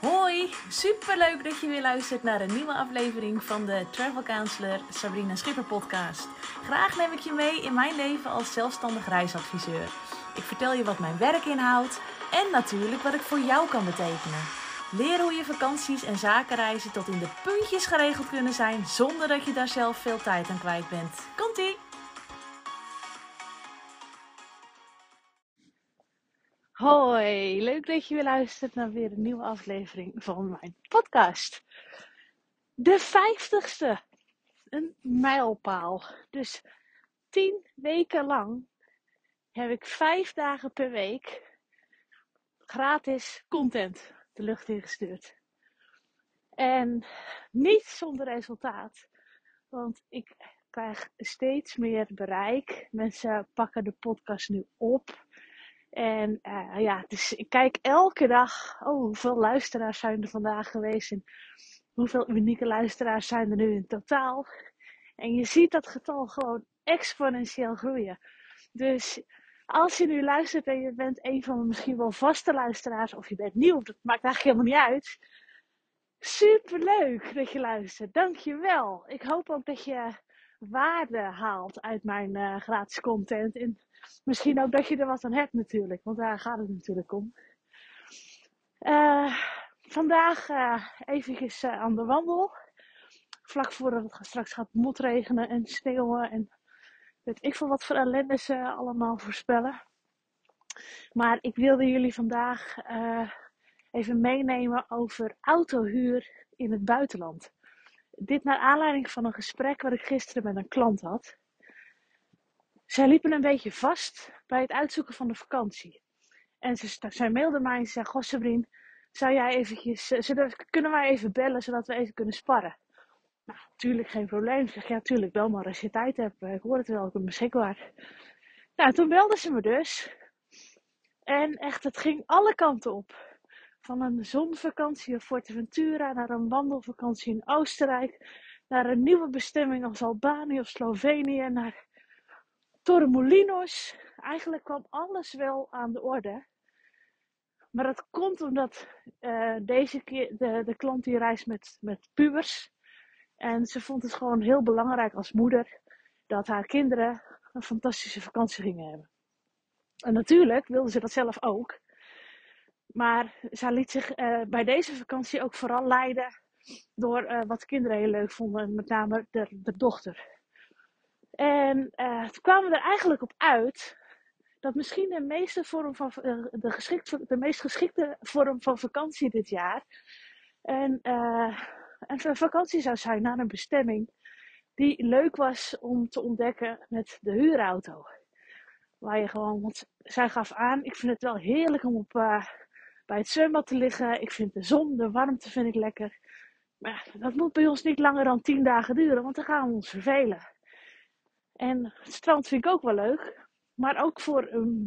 Hoi, superleuk dat je weer luistert naar een nieuwe aflevering van de Travel Counselor Sabrina Schipper podcast. Graag neem ik je mee in mijn leven als zelfstandig reisadviseur. Ik vertel je wat mijn werk inhoudt en natuurlijk wat ik voor jou kan betekenen. Leer hoe je vakanties en zakenreizen tot in de puntjes geregeld kunnen zijn zonder dat je daar zelf veel tijd aan kwijt bent. Komt-ie! Hoi, leuk dat je weer luistert naar weer een nieuwe aflevering van mijn podcast. De 50ste, een mijlpaal. Dus 10 weken lang heb ik 5 dagen per week gratis content de lucht ingestuurd. En niet zonder resultaat, want ik krijg steeds meer bereik. Mensen pakken de podcast nu op. En dus ik kijk elke dag, hoeveel luisteraars zijn er vandaag geweest en hoeveel unieke luisteraars zijn er nu in totaal. En je ziet dat getal gewoon exponentieel groeien. Dus als je nu luistert en je bent een van misschien wel vaste luisteraars of je bent nieuw, dat maakt eigenlijk helemaal niet uit. Superleuk dat je luistert, dankjewel. Ik hoop ook dat je waarde haalt uit mijn gratis content en misschien ook dat je er wat aan hebt natuurlijk, want daar gaat het natuurlijk om. Vandaag eventjes aan de wandel. Vlak voordat het straks gaat motregenen en sneeuwen en weet ik veel wat voor ellende ze allemaal voorspellen. Maar ik wilde jullie vandaag even meenemen over autohuur in het buitenland. Dit naar aanleiding van een gesprek wat ik gisteren met een klant had. Zij liepen een beetje vast bij het uitzoeken van de vakantie. En zij mailde mij en zei, goh Sabrina, zou jij eventjes, kunnen wij even bellen zodat we even kunnen sparren? Nou, tuurlijk geen probleem. Ik zeg, ja tuurlijk, bel maar als je tijd hebt. Ik hoor het wel, ik ben beschikbaar. Nou, toen belden ze me dus. En echt, het ging alle kanten op. Van een zonvakantie in Fort Ventura naar een wandelvakantie in Oostenrijk. Naar een nieuwe bestemming als Albanië of Slovenië. Naar Torremolinos. Eigenlijk kwam alles wel aan de orde. Maar dat komt omdat deze keer de klant die reist met pubers. En ze vond het gewoon heel belangrijk als moeder dat haar kinderen een fantastische vakantie gingen hebben. En natuurlijk wilden ze dat zelf ook. Maar zij liet zich bij deze vakantie ook vooral leiden door wat kinderen heel leuk vonden. Met name de dochter. En toen kwamen we er eigenlijk op uit dat misschien de meest geschikte vorm van vakantie dit jaar een vakantie zou zijn naar een bestemming die leuk was om te ontdekken met de huurauto. Waar je gewoon, want zij gaf aan, ik vind het wel heerlijk om bij het zwembad te liggen. Ik vind de zon, de warmte vind ik lekker. Maar dat moet bij ons niet langer dan 10 dagen duren, want dan gaan we ons vervelen. En het strand vind ik ook wel leuk, maar ook voor een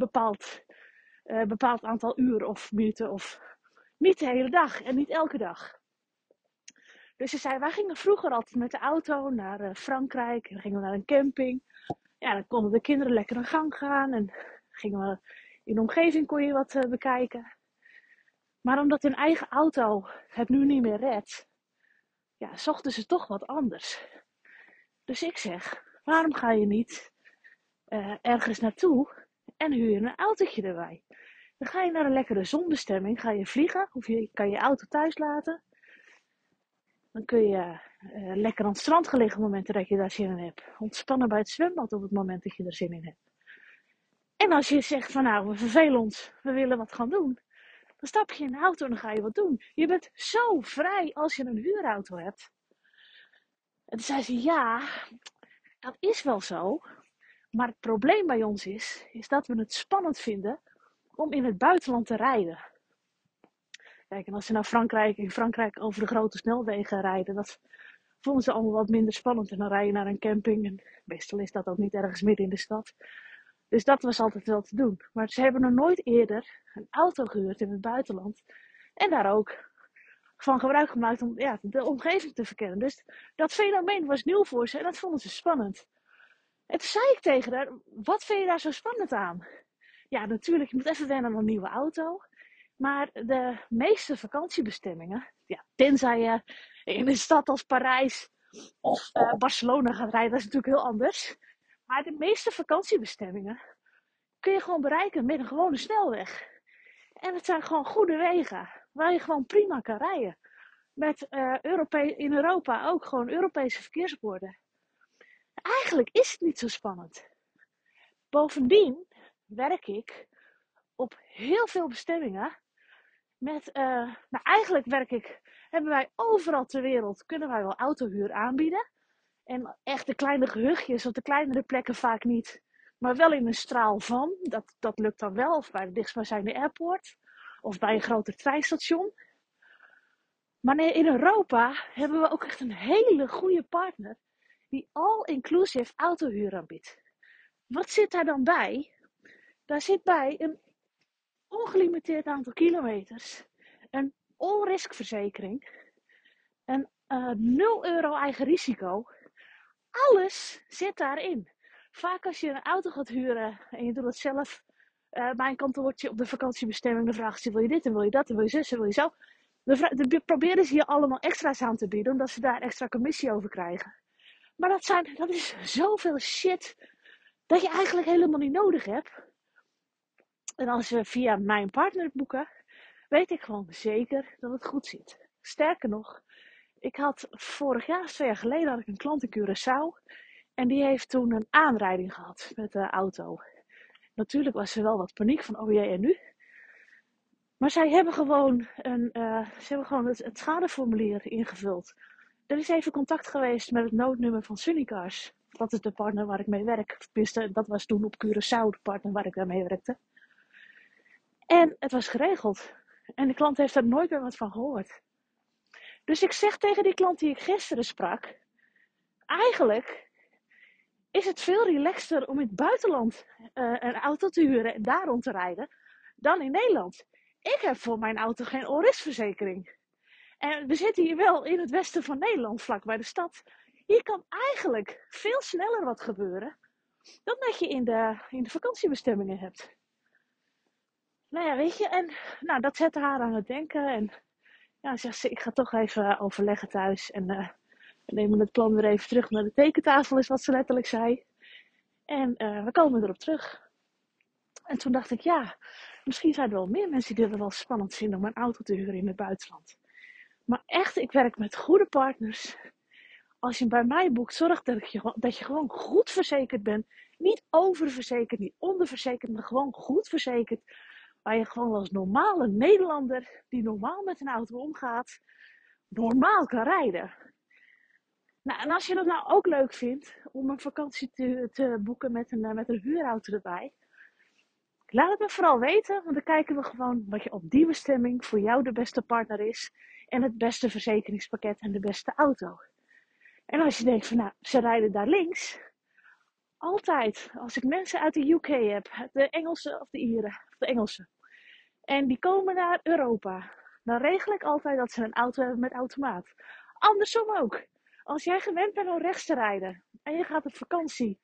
bepaald aantal uur of minuten of niet de hele dag en niet elke dag. Dus ze zei, wij gingen vroeger altijd met de auto naar Frankrijk en dan gingen we naar een camping. Ja, dan konden de kinderen lekker aan gang gaan en gingen we in de omgeving kon je wat bekijken. Maar omdat hun eigen auto het nu niet meer redt, ja, zochten ze toch wat anders. Dus ik zeg, waarom ga je niet ergens naartoe en huur je een autootje erbij? Dan ga je naar een lekkere zonbestemming, ga je vliegen of je kan je auto thuis laten. Dan kun je lekker aan het strand gaan liggen op het moment dat je daar zin in hebt. Ontspannen bij het zwembad op het moment dat je er zin in hebt. En als je zegt van nou, we vervelen ons, we willen wat gaan doen. Dan stap je in de auto en dan ga je wat doen. Je bent zo vrij als je een huurauto hebt. En toen zei ze, ja, dat is wel zo, maar het probleem bij ons is dat we het spannend vinden om in het buitenland te rijden. Kijk, en als ze naar Frankrijk over de grote snelwegen rijden, dat vonden ze allemaal wat minder spannend. En dan rij je naar een camping, en meestal is dat ook niet ergens midden in de stad. Dus dat was altijd wel te doen. Maar ze hebben nog nooit eerder een auto gehuurd in het buitenland en daar ook van gebruik gemaakt om de omgeving te verkennen. Dus dat fenomeen was nieuw voor ze en dat vonden ze spannend. En toen zei ik tegen haar, wat vind je daar zo spannend aan? Ja, natuurlijk, je moet even wennen aan een nieuwe auto. Maar de meeste vakantiebestemmingen, ja, tenzij je in een stad als Parijs of Barcelona gaat rijden, dat is natuurlijk heel anders. Maar de meeste vakantiebestemmingen kun je gewoon bereiken met een gewone snelweg. En het zijn gewoon goede wegen, waar je gewoon prima kan rijden. Met in Europa ook gewoon Europese verkeersborden. Eigenlijk is het niet zo spannend. Bovendien werk ik op heel veel bestemmingen. Hebben wij overal ter wereld, kunnen wij wel autohuur aanbieden. En echt de kleine gehuchtjes, op de kleinere plekken vaak niet. Maar wel in een straal van, dat lukt dan wel. Of bij de dichtstbijzijnde airport. Of bij een groter treinstation. Maar nee, in Europa hebben we ook echt een hele goede partner. Die all-inclusive autohuur aanbiedt. Wat zit daar dan bij? Daar zit bij een ongelimiteerd aantal kilometers. Een all-risk-verzekering. Een 0 euro eigen risico. Alles zit daarin. Vaak als je een auto gaat huren en je doet dat zelf. Mijn kantoortje op de vakantiebestemming. Dan vraagt ze, wil je dit en wil je dat en wil je zus en wil je zo. Dan proberen ze hier allemaal extra's aan te bieden. Omdat ze daar extra commissie over krijgen. Maar dat is zoveel shit. Dat je eigenlijk helemaal niet nodig hebt. En als we via mijn partner boeken. Weet ik gewoon zeker dat het goed zit. Sterker nog. Ik had vorig jaar, 2 jaar geleden, had ik een klant in Curaçao. En die heeft toen een aanrijding gehad met de auto. Natuurlijk was er wel wat paniek van, oh jee, en nu? Maar zij hebben gewoon, het schadeformulier ingevuld. Er is even contact geweest met het noodnummer van Sunicars. Dat is de partner waar ik mee werk. Dat was toen op Curaçao de partner waar ik daarmee werkte. En het was geregeld. En de klant heeft daar nooit meer wat van gehoord. Dus ik zeg tegen die klant die ik gisteren sprak, eigenlijk is het veel relaxter om in het buitenland een auto te huren en daar rond te rijden dan in Nederland. Ik heb voor mijn auto geen all-risk-verzekering. En we zitten hier wel in het westen van Nederland, vlak bij de stad. Hier kan eigenlijk veel sneller wat gebeuren dan dat je in de vakantiebestemmingen hebt. Nou ja, weet je, dat zette haar aan het denken. En ja, zegt ze, ik ga toch even overleggen thuis en... We nemen het plan weer even terug naar de tekentafel, is wat ze letterlijk zei. En we komen erop terug. En toen dacht ik, ja, misschien zijn er wel meer mensen die het wel spannend vinden om een auto te huren in het buitenland. Maar echt, ik werk met goede partners. Als je bij mij boekt, zorg dat je gewoon goed verzekerd bent. Niet oververzekerd, niet onderverzekerd, maar gewoon goed verzekerd. Waar je gewoon als normale Nederlander, die normaal met een auto omgaat, normaal kan rijden. Nou, en als je dat nou ook leuk vindt om een vakantie te boeken met een huurauto erbij, laat het me vooral weten, want dan kijken we gewoon wat je op die bestemming voor jou de beste partner is en het beste verzekeringspakket en de beste auto. En als je denkt van nou, ze rijden daar links, altijd als ik mensen uit de UK heb, de Engelsen of de Ieren, of de Engelsen, en die komen naar Europa, dan regel ik altijd dat ze een auto hebben met automaat. Andersom ook. Als jij gewend bent om rechts te rijden en je gaat op vakantie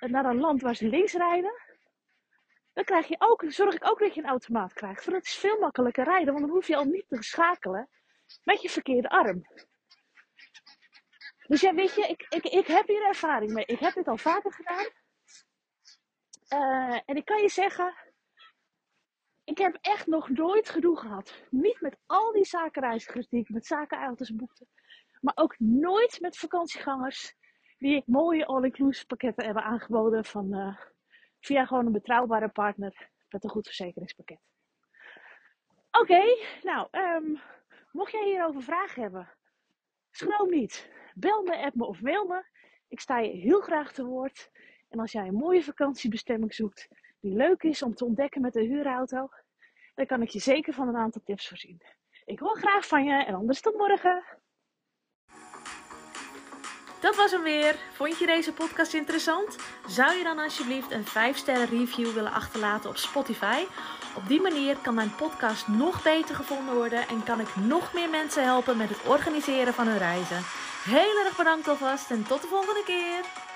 naar een land waar ze links rijden, dan zorg ik ook dat je een automaat krijgt. Want het is veel makkelijker rijden, want dan hoef je al niet te schakelen met je verkeerde arm. Dus ja, weet je, ik heb hier ervaring mee. Ik heb dit al vaker gedaan. En ik kan je zeggen, ik heb echt nog nooit gedoe gehad. Niet met al die zakenreizigers die ik met zakenauto's boekte. Maar ook nooit met vakantiegangers die ik mooie all-inclusive pakketten hebben aangeboden via gewoon een betrouwbare partner met een goed verzekeringspakket. Oké, nou, mocht jij hierover vragen hebben, schroom niet. Bel me, app me of mail me. Ik sta je heel graag te woord. En als jij een mooie vakantiebestemming zoekt die leuk is om te ontdekken met een huurauto, dan kan ik je zeker van een aantal tips voorzien. Ik hoor graag van je en anders tot morgen. Dat was hem weer. Vond je deze podcast interessant? Zou je dan alsjeblieft een 5-sterren review willen achterlaten op Spotify? Op die manier kan mijn podcast nog beter gevonden worden en kan ik nog meer mensen helpen met het organiseren van hun reizen. Heel erg bedankt alvast en tot de volgende keer!